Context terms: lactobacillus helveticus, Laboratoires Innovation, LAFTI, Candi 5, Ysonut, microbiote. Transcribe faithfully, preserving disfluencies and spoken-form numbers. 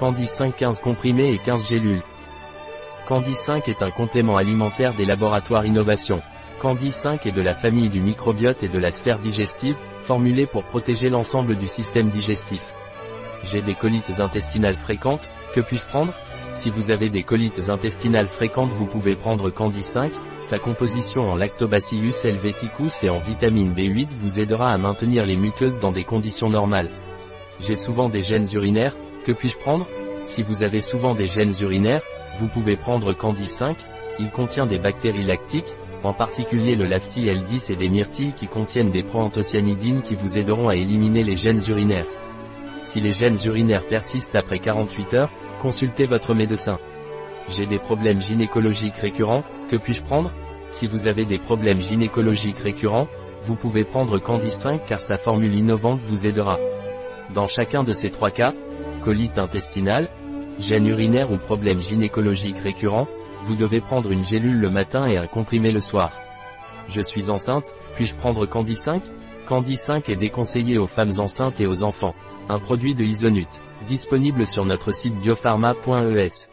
Candi cinq quinze comprimés et quinze gélules. Candi cinq est un complément alimentaire des laboratoires Innovation. Candi cinq est de la famille du microbiote et de la sphère digestive, formulé pour protéger l'ensemble du système digestif. J'ai des colites intestinales fréquentes, que puis-je prendre? Si vous avez des colites intestinales fréquentes, vous pouvez prendre Candi cinq, sa composition en lactobacillus helveticus et en vitamine B huit vous aidera à maintenir les muqueuses dans des conditions normales. J'ai souvent des gènes urinaires, que puis-je prendre? Si vous avez souvent des gènes urinaires, vous pouvez prendre Candi cinq, il contient des bactéries lactiques, en particulier le LAFTI L dix et des myrtilles qui contiennent des proanthocyanidines qui vous aideront à éliminer les gènes urinaires. Si les gènes urinaires persistent après quarante-huit heures, consultez votre médecin. J'ai des problèmes gynécologiques récurrents, que puis-je prendre? Si vous avez des problèmes gynécologiques récurrents, vous pouvez prendre Candi cinq car sa formule innovante vous aidera. Dans chacun de ces trois cas, colite intestinale, gène urinaire ou problème gynécologique récurrent, vous devez prendre une gélule le matin et un comprimé le soir. Je suis enceinte, puis-je prendre Candi cinq? Candi cinq est déconseillé aux femmes enceintes et aux enfants. Un produit de Ysonut, disponible sur notre site bio tiret pharma point e s.